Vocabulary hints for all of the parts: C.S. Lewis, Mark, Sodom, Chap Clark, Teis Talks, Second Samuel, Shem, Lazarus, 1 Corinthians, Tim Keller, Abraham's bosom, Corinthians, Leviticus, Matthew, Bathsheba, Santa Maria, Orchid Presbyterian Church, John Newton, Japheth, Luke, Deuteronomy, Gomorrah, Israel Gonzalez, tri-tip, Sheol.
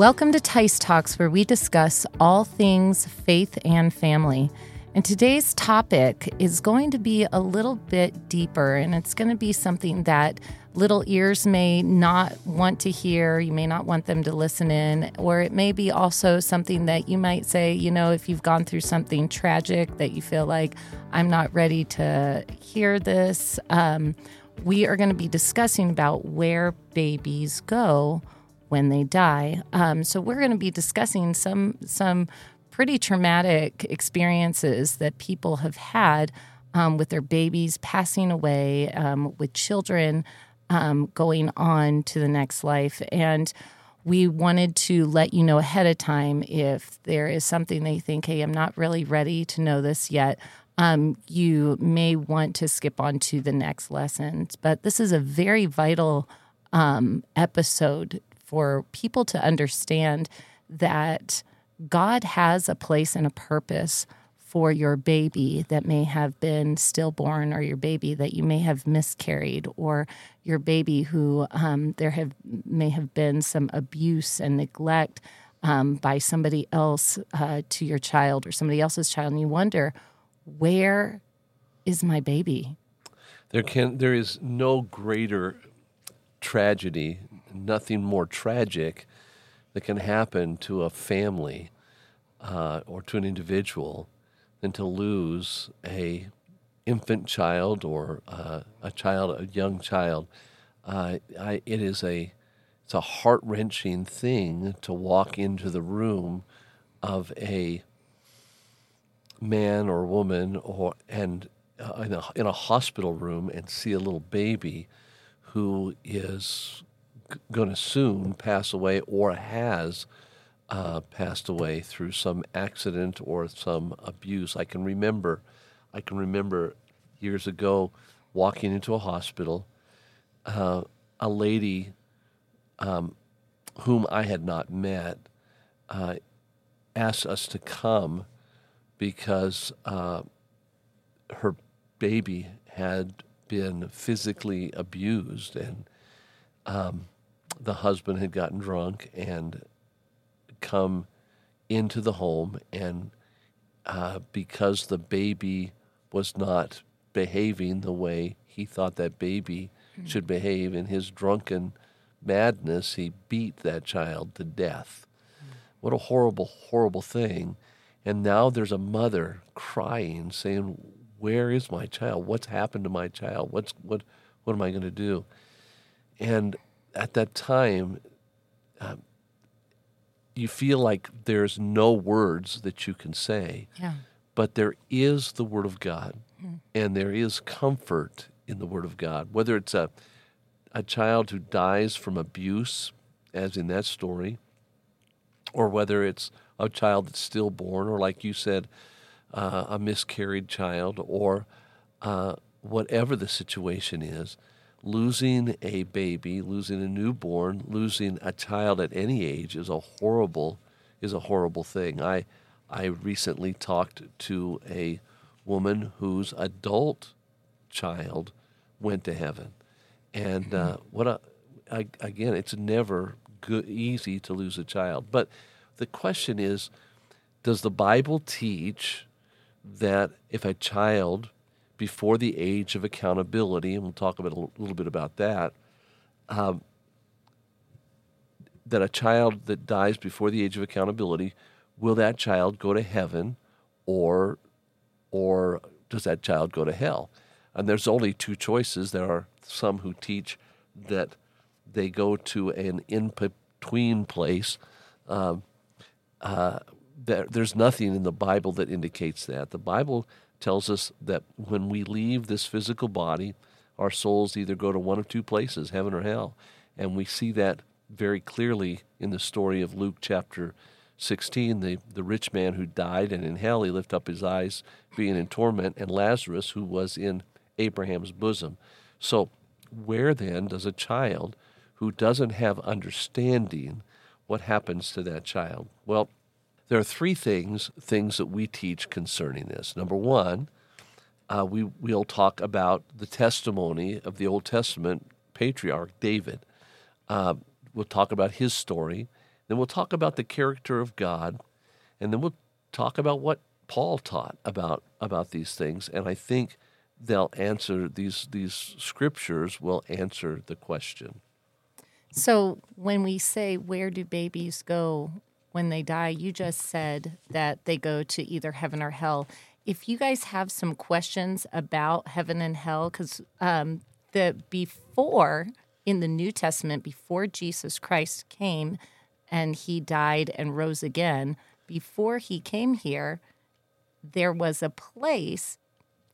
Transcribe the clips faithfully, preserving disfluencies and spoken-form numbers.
Welcome to Teis Talks, where we discuss all things faith and family. And today's topic is going to be a little bit deeper, and it's going to be something that little ears may not want to hear. You may not want them to listen in, or it may be also something that you might say, you know, if you've gone through something tragic that you feel like, I'm not ready to hear this. Um, we are going to be discussing about where babies go when they die. Um, so we're going to be discussing some some. pretty traumatic experiences that people have had um, with their babies passing away, um, with children um, going on to the next life. And we wanted to let you know ahead of time if there is something that you think, hey, I'm not really ready to know this yet, um, you may want to skip on to the next lessons. But this is a very vital um, episode for people to understand that God has a place and a purpose for your baby that may have been stillborn, or your baby that you may have miscarried, or your baby who um, there have may have been some abuse and neglect um, by somebody else uh, to your child or somebody else's child, and you wonder, where is my baby? There can there is no greater tragedy, nothing more tragic that can happen to a family uh, or to an individual than to lose a infant child or uh, a child, a young child. Uh, I, it is a it's a heart wrenching thing to walk into the room of a man or woman or and uh, in, a, in a hospital room and see a little baby who is going to soon pass away or has uh, passed away through some accident or some abuse. I can remember, I can remember years ago walking into a hospital, uh, a lady um, whom I had not met uh, asked us to come because uh, her baby had been physically abused, and um, the husband had gotten drunk and come into the home, and uh, because the baby was not behaving the way he thought that baby mm-hmm. should behave, in his drunken madness, he beat that child to death. Mm-hmm. What a horrible, horrible thing. And now there's a mother crying, saying, where is my child? What's happened to my child? What's what? What am I going to do? And at that time, um, you feel like there's no words that you can say, yeah. but there is the Word of God, mm-hmm. and there is comfort in the Word of God. Whether it's a a child who dies from abuse, as in that story, or whether it's a child that's stillborn, or like you said, uh, a miscarried child, or uh, whatever the situation is, losing a baby, losing a newborn, losing a child at any age is a horrible, is a horrible thing. I, I recently talked to a woman whose adult child went to heaven, and uh, what a, I, again, it's never good, easy to lose a child. But the question is, does the Bible teach that if a child before the age of accountability, and we'll talk a, bit, a little bit about that, um, that a child that dies before the age of accountability, will that child go to heaven, or or does that child go to hell? And there's only two choices. There are some who teach that they go to an in-between place. Um, uh, there, there's nothing in the Bible that indicates that. The Bible tells us that when we leave this physical body, our souls either go to one of two places, heaven or hell. And we see that very clearly in the story of Luke chapter sixteen, the, the rich man who died, and in hell he lifted up his eyes, being in torment, and Lazarus, who was in Abraham's bosom. So where then does a child who doesn't have understanding, what happens to that child? Well, there are three things things that we teach concerning this. Number one, uh, we will talk about the testimony of the Old Testament patriarch David. Uh, we'll talk about his story. Then we'll talk about the character of God, and then we'll talk about what Paul taught about about these things. And I think they'll answer, these these scriptures will answer the question. So when we say, where do babies go when they die, you just said that they go to either heaven or hell. If you guys have some questions about heaven and hell, because um, the before in the New Testament, before Jesus Christ came and he died and rose again, before he came here, there was a place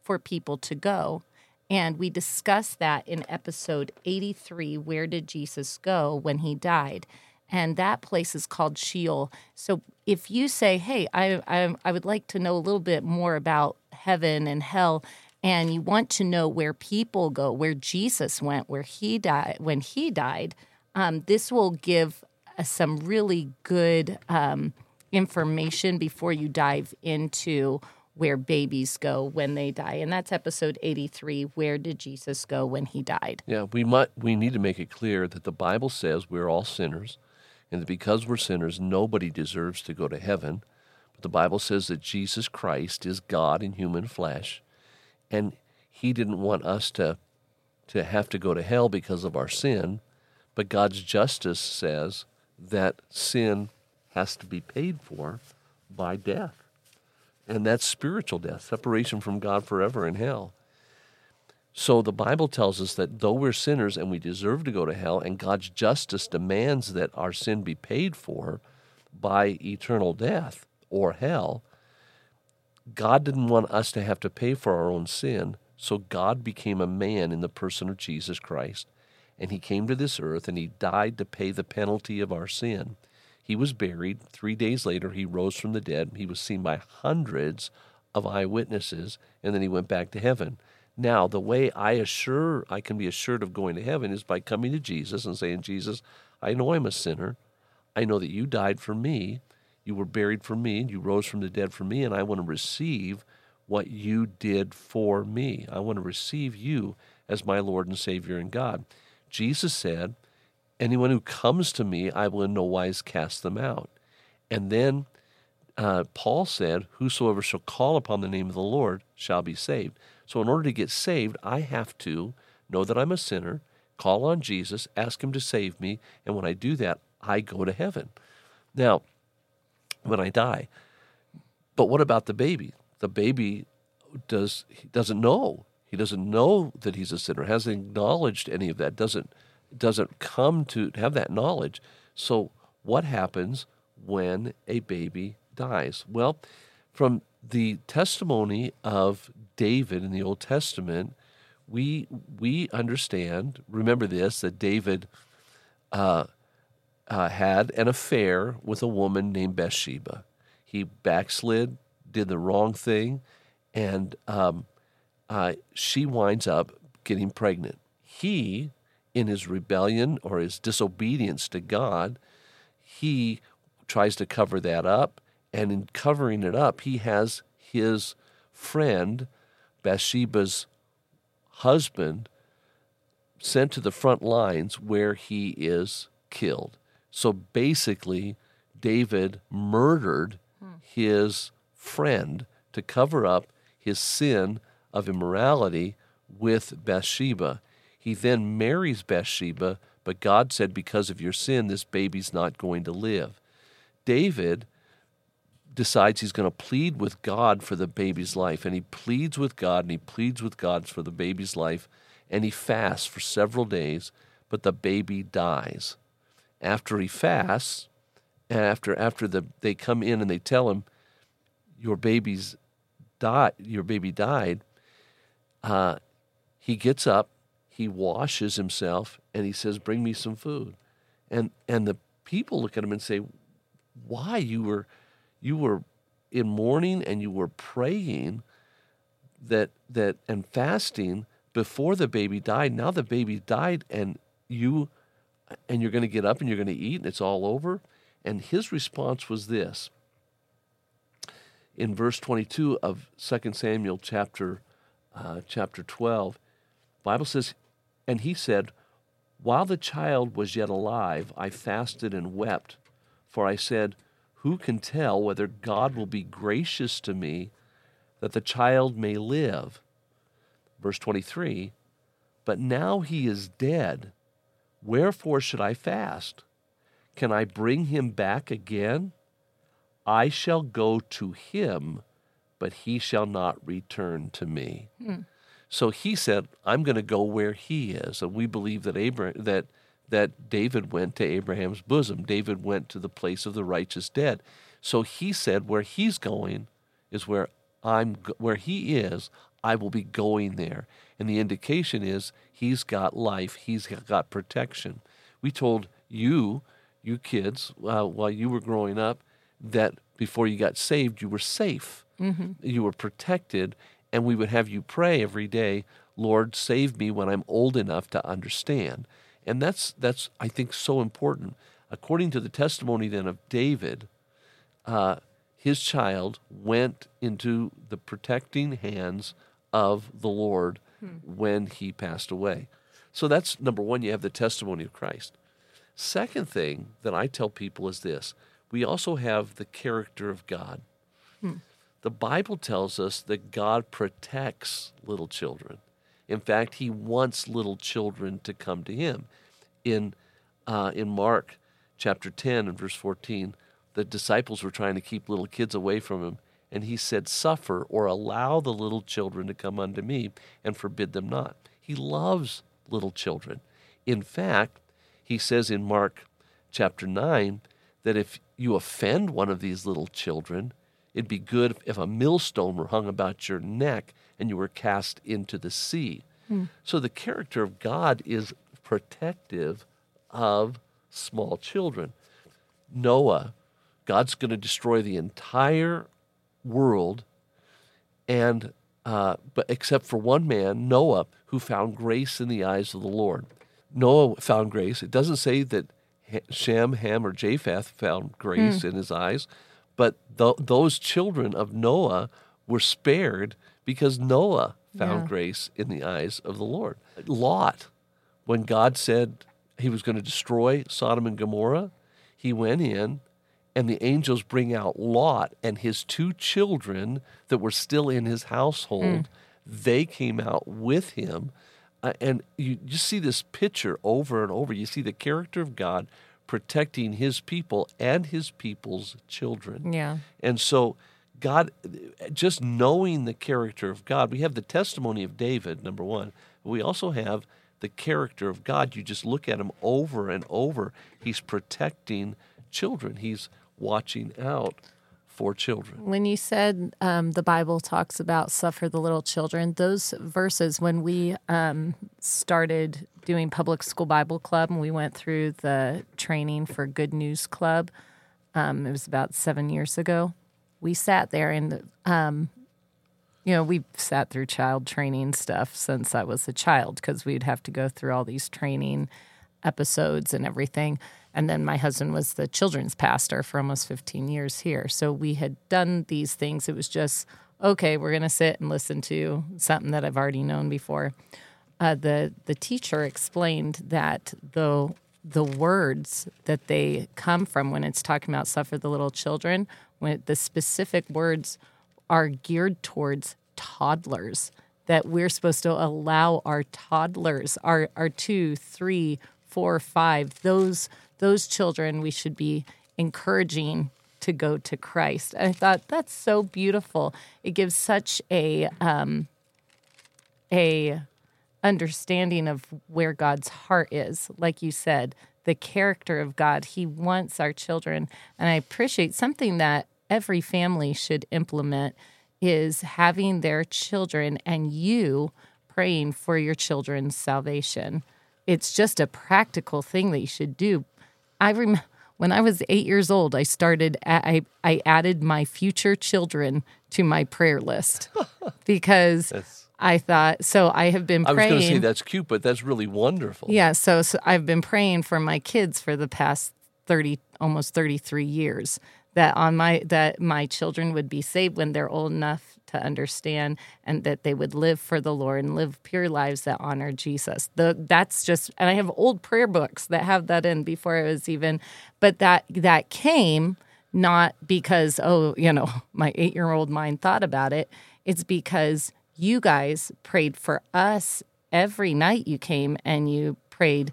for people to go. And we discussed that in episode eighty-three, Where Did Jesus Go When He Died? And that place is called Sheol. So if you say, hey, I, I I would like to know a little bit more about heaven and hell, and you want to know where people go, where Jesus went, where he died, when he died, um, this will give uh, some really good um, information before you dive into where babies go when they die. And that's episode eighty-three, Where Did Jesus Go When He Died? Yeah, we might, we need to make it clear that the Bible says we're all sinners, and that because we're sinners, nobody deserves to go to heaven. But the Bible says that Jesus Christ is God in human flesh, and he didn't want us to, to have to go to hell because of our sin, but God's justice says that sin has to be paid for by death. And that's spiritual death, separation from God forever in hell. So the Bible tells us that though we're sinners and we deserve to go to hell, and God's justice demands that our sin be paid for by eternal death or hell, God didn't want us to have to pay for our own sin, so God became a man in the person of Jesus Christ, and he came to this earth and he died to pay the penalty of our sin. He was buried. Three days later, he rose from the dead. He was seen by hundreds of eyewitnesses, and then he went back to heaven. Now, the way I assure I can be assured of going to heaven is by coming to Jesus and saying, Jesus, I know I'm a sinner. I know that you died for me. You were buried for me, and you rose from the dead for me, and I want to receive what you did for me. I want to receive you as my Lord and Savior and God. Jesus said, anyone who comes to me, I will in no wise cast them out. And then uh, Paul said, whosoever shall call upon the name of the Lord shall be saved. So in order to get saved, I have to know that I'm a sinner, call on Jesus, ask him to save me, and when I do that, I go to heaven. Now, when I die, but what about the baby? The baby does he doesn't know. He doesn't know that he's a sinner, hasn't acknowledged any of that, doesn't doesn't come to have that knowledge. So what happens when a baby dies? Well, from the testimony of David in the Old Testament, we we understand, remember this, that David uh, uh, had an affair with a woman named Bathsheba. He backslid, did the wrong thing, and um, uh, she winds up getting pregnant. He... In his rebellion or his disobedience to God, he tries to cover that up, and in covering it up, he has his friend, Bathsheba's husband, sent to the front lines where he is killed. So basically, David murdered his friend to cover up his sin of immorality with Bathsheba. He then marries Bathsheba, but God said, because of your sin, this baby's not going to live. David decides he's going to plead with God for the baby's life, and he pleads with God, and he pleads with God for the baby's life, and he fasts for several days, but the baby dies. After he fasts, after after the, they come in and they tell him, your baby's di- your baby died, uh, he gets up, he washes himself, and he says, bring me some food. And and the people look at him and say, why? You were you were in mourning and you were praying that that and fasting before the baby died. Now the baby died, and you and you're going to get up and you're going to eat, and it's all over. And his response was this. In verse twenty-two of Second Samuel chapter uh, chapter twelve, the Bible says, and he said, while the child was yet alive, I fasted and wept For I said, who can tell whether God will be gracious to me that the child may live? Verse twenty-three, but now he is dead. Wherefore should I fast? Can I bring him back again? I shall go to him, but he shall not return to me. Hmm. So he said, I'm going to go where he is. And we believe that Abraham, that that David went to Abraham's bosom. David went to the place of the righteous dead. So he said, where he's going is where I'm where he is, I will be going there. And the indication is he's got life, he's got protection. We told you, you kids, uh, while you were growing up, that before you got saved, you were safe. Mm-hmm. You were protected, and we would have you pray every day, Lord, save me when I'm old enough to understand. And that's, that's I think, so important. According to the testimony then of David, uh, his child went into the protecting hands of the Lord hmm. when he passed away. So that's number one, you have the testimony of Christ. Second thing that I tell people is this. We also have the character of God. Hmm. The Bible tells us that God protects little children. In fact, he wants little children to come to him. In uh, in Mark chapter ten and verse fourteen, the disciples were trying to keep little kids away from him, and he said, suffer or allow the little children to come unto me and forbid them not. He loves little children. In fact, he says in Mark chapter nine that if you offend one of these little children, it'd be good if a millstone were hung about your neck and you were cast into the sea. Hmm. So the character of God is protective of small children. Noah, God's going to destroy the entire world, and uh, but except for one man, Noah, who found grace in the eyes of the Lord. Noah found grace. It doesn't say that Shem, Ham, or Japheth found grace hmm. in his eyes, but th- those children of Noah were spared because Noah found yeah. grace in the eyes of the Lord. Lot, when God said he was going to destroy Sodom and Gomorrah, he went in, and the angels bring out Lot and his two children that were still in his household. Mm. They came out with him. Uh, and you just see this picture over and over. You see the character of God protecting his people and his people's children. Yeah. And so God, just knowing the character of God, we have the testimony of David, number one. We also have the character of God. You just look at him over and over. He's protecting children. He's watching out for children. When you said um, the Bible talks about suffer the little children, those verses, when we um, started doing public school Bible club and we went through the training for Good News Club, um, it was about seven years ago, we sat there and, um, you know, we sat through child training stuff since I was a child because we'd have to go through all these training episodes and everything. And then my husband was the children's pastor for almost fifteen years here. So we had done these things. It was just, okay, we're going to sit and listen to something that I've already known before. Uh, the the teacher explained that the, the words that they come from when it's talking about suffer the little children, when it, the specific words are geared towards toddlers, that we're supposed to allow our toddlers, our, our two, three, four, five, those Those children we should be encouraging to go to Christ. I thought, that's so beautiful. It gives such a um, a understanding of where God's heart is. Like you said, the character of God. He wants our children. And I appreciate something that every family should implement is having their children and you praying for your children's salvation. It's just a practical thing that you should do. I remember when I was eight years old, I started, I, I added my future children to my prayer list because that's, I thought, so I have been praying. I was going to say that's cute, but that's really wonderful. Yeah, so, so I've been praying for my kids for the past thirty, almost thirty-three years that on my that my children would be saved when they're old enough to understand, and that they would live for the Lord and live pure lives that honor Jesus. The, that's just, and I have old prayer books that have that in before it was even, but that that came not because, oh, you know, my eight-year-old mind thought about it. It's because you guys prayed for us every night. You came and you prayed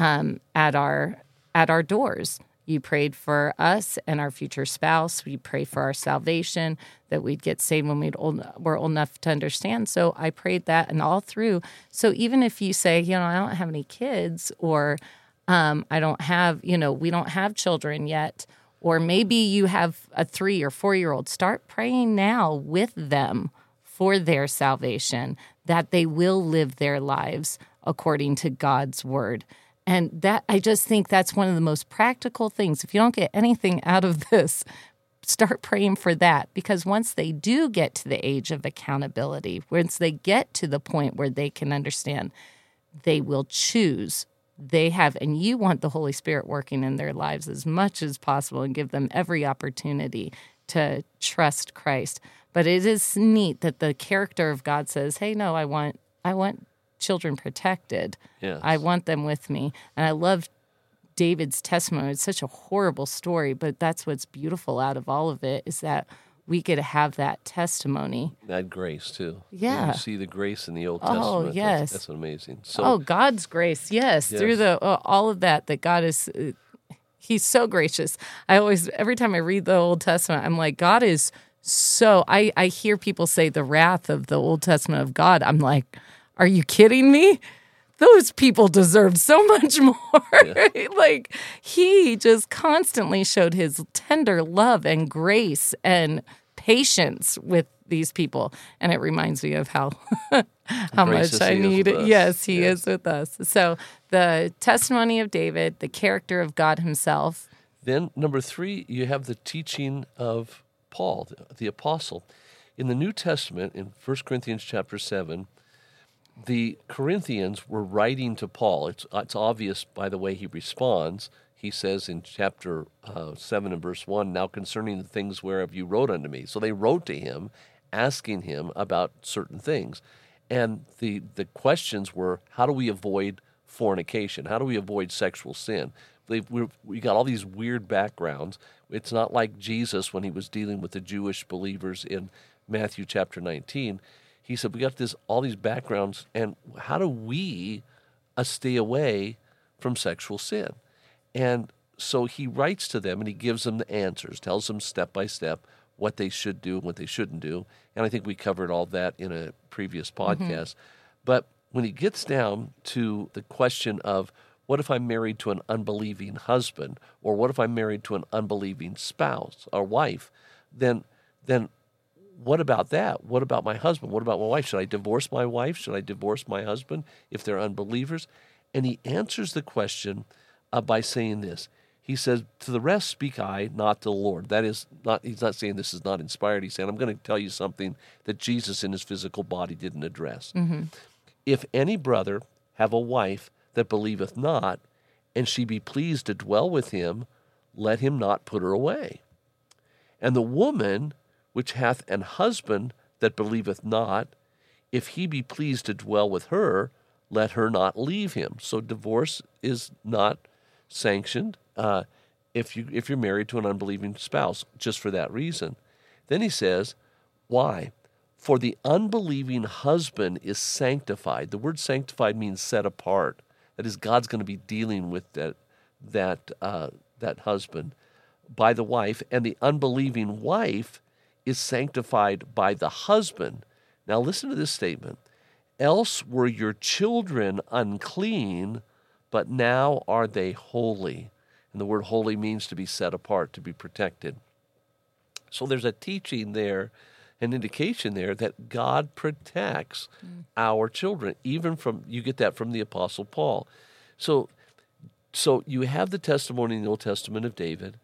um, at our at our doors. You prayed for us and our future spouse. We pray for our salvation, that we'd get saved when we'd old, were old enough to understand. So I prayed that and all through. So even if you say, you know, I don't have any kids, or um, I don't have, you know, we don't have children yet, or maybe you have a three or four-year-old, start praying now with them for their salvation, that they will live their lives according to God's word. And that, I just think that's one of the most practical things. If you don't get anything out of this, start praying for that. Because once they do get to the age of accountability, once they get to the point where they can understand, they will choose. They have, and you want the Holy Spirit working in their lives as much as possible and give them every opportunity to trust Christ. But it is neat that the character of God says, hey, no, I want, I want children protected. Yes. I want them with me. And I love David's testimony. It's such a horrible story, but that's what's beautiful out of all of it, is that we get to have that testimony. That grace, too. Yeah. You see the grace in the Old Testament. Oh, yes. That's, that's amazing. So, oh, God's grace, yes, yes. Through the uh, all of that, that God is, uh, he's so gracious. I always, every time I read the Old Testament, I'm like, God is so, I, I hear people say the wrath of the Old Testament of God. I'm like, are you kidding me? Those people deserve so much more. Yeah. Like, he just constantly showed his tender love and grace and patience with these people. And it reminds me of how how much I need it. Yes, he yes. is with us. So the testimony of David, the character of God himself. Then number three, you have the teaching of Paul, the apostle. In the New Testament, in First Corinthians chapter seven, the Corinthians were writing to Paul. It's, it's obvious by the way he responds. He says in chapter uh, seven and verse one, now concerning the things whereof you wrote unto me. So they wrote to him, asking him about certain things. And the, the questions were, how do we avoid fornication? How do we avoid sexual sin? They've, we're, we got all these weird backgrounds. It's not like Jesus when he was dealing with the Jewish believers in Matthew chapter nineteen. He said, we got this, all these backgrounds, and how do we uh, stay away from sexual sin? And so he writes to them, and he gives them the answers, tells them step by step what they should do and what they shouldn't do. And I think we covered all that in a previous podcast. Mm-hmm. But when he gets down to the question of, what if I'm married to an unbelieving husband, or what if I'm married to an unbelieving spouse or wife, then then... what about that? What about my husband? What about my wife? Should I divorce my wife? Should I divorce my husband if they're unbelievers? And he answers the question uh, by saying this. He says, to the rest speak I, not to the Lord. That is not, he's not saying this is not inspired. He's saying, I'm going to tell you something that Jesus in his physical body didn't address. Mm-hmm. If any brother have a wife that believeth not, and she be pleased to dwell with him, let him not put her away. And the woman which hath an husband that believeth not, if he be pleased to dwell with her, let her not leave him. So divorce is not sanctioned uh, if you if you're married to an unbelieving spouse, just for that reason. Then he says, why? For the unbelieving husband is sanctified. The word sanctified means set apart. That is, God's going to be dealing with that that uh, that husband by the wife, and the unbelieving wife is sanctified by the husband. Now listen to this statement. Else were your children unclean, but now are they holy. And the word holy means to be set apart, to be protected. So there's a teaching there, an indication there that God protects mm. our children, even from, you get that from the Apostle Paul. So, so you have the testimony in the Old Testament of David,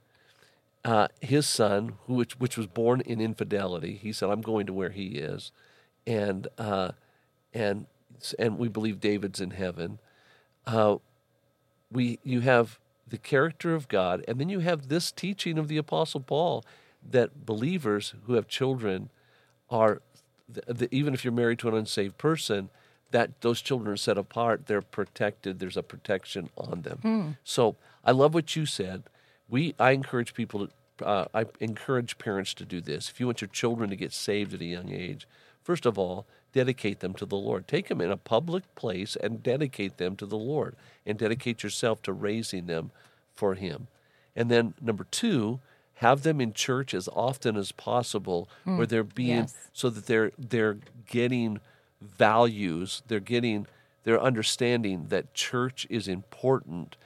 Uh, his son, who, which, which was born in infidelity. He said, I'm going to where he is. And uh, and and we believe David's in heaven. Uh, we You have the character of God, and then you have this teaching of the Apostle Paul that believers who have children are, even if you're married to an unsaved person, that those children are set apart, they're protected, there's a protection on them. Mm. So I love what you said. We, I encourage people, to, uh, I encourage parents to do this. If you want your children to get saved at a young age, first of all, dedicate them to the Lord. Take them in a public place and dedicate them to the Lord, and dedicate yourself to raising them for Him. And then number two, have them in church as often as possible, mm, where they're being, yes. so that they're they're getting values, they're getting, they're understanding that church is important,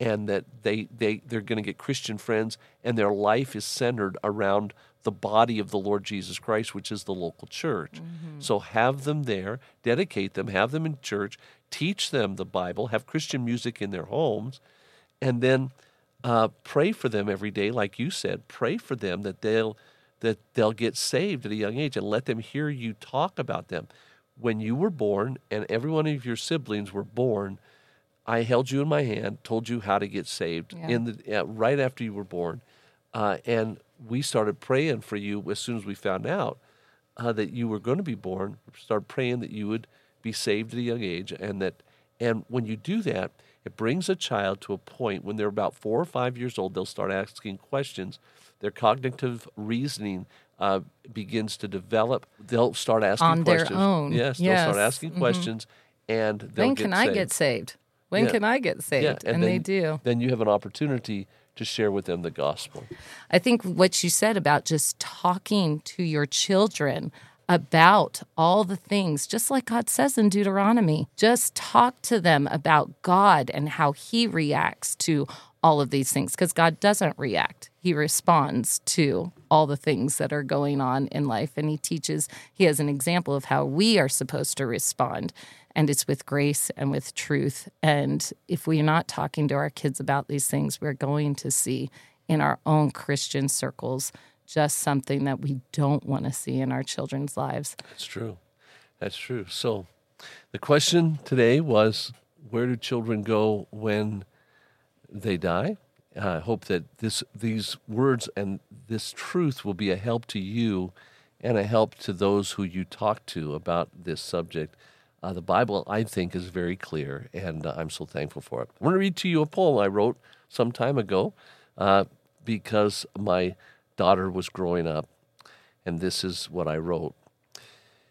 and that they they they're going to get Christian friends, and their life is centered around the body of the Lord Jesus Christ, which is the local church. Mm-hmm. So have them there, dedicate them, have them in church, teach them the Bible, have Christian music in their homes, and then uh, pray for them every day, like you said. Pray for them that they'll that they'll get saved at a young age, and let them hear you talk about them. When you were born, and every one of your siblings were born, I held you in my hand, told you how to get saved yeah. in the uh, right after you were born, uh, and we started praying for you as soon as we found out uh, that you were going to be born. We started praying that you would be saved at a young age, and that, and when you do that, it brings a child to a point when they're about four or five years old. They'll start asking questions. Their cognitive reasoning uh, begins to develop. They'll start asking on questions. On their own. Yes, yes, they'll start asking mm-hmm. questions, and they'll when get saved. When can I get saved? When yeah. can I get saved? Yeah. And, and then, they do. Then you have an opportunity to share with them the gospel. I think what you said about just talking to your children about all the things, just like God says in Deuteronomy, just talk to them about God and how He reacts to all of these things, because God doesn't react. He responds to all the things that are going on in life, and He teaches, He has an example of how we are supposed to respond, and it's with grace and with truth. And if we're not talking to our kids about these things, we're going to see in our own Christian circles just something that we don't want to see in our children's lives. That's true. That's true. So the question today was, where do children go when they die? Uh, I hope that this these words and this truth will be a help to you and a help to those who you talk to about this subject. Uh, the Bible, I think, is very clear, and uh, I'm so thankful for it. I want to read to you a poem I wrote some time ago uh, because my daughter was growing up, and this is what I wrote.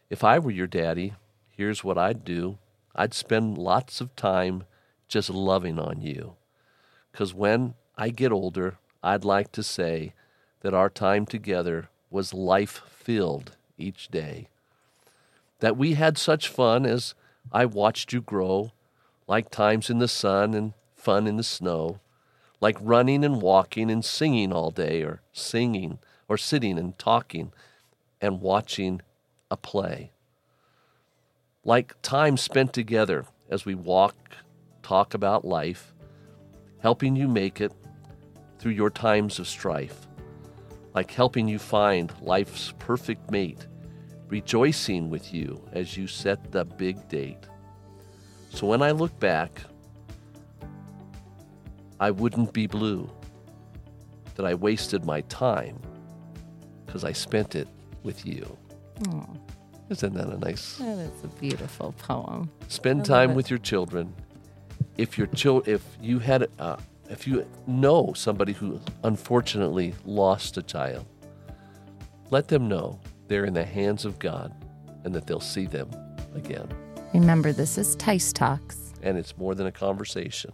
If I were your daddy, here's what I'd do. I'd spend lots of time just loving on you, because when I get older, I'd like to say that our time together was life-filled each day, that we had such fun as I watched you grow, like times in the sun and fun in the snow, like running and walking and singing all day, or singing or sitting and talking and watching a play. Like time spent together as we walk, talk about life, helping you make it through your times of strife, like helping you find life's perfect mate, rejoicing with you as you set the big date. So when I look back, I wouldn't be blue that I wasted my time, because I spent it with you. Aww. Isn't that a nice... That is a beautiful poem. Spend time it. with your children. If your chil- if you had, uh, if you know somebody who unfortunately lost a child, let them know they're in the hands of God, and that they'll see them again. Remember, this is Teis Talks. And it's more than a conversation.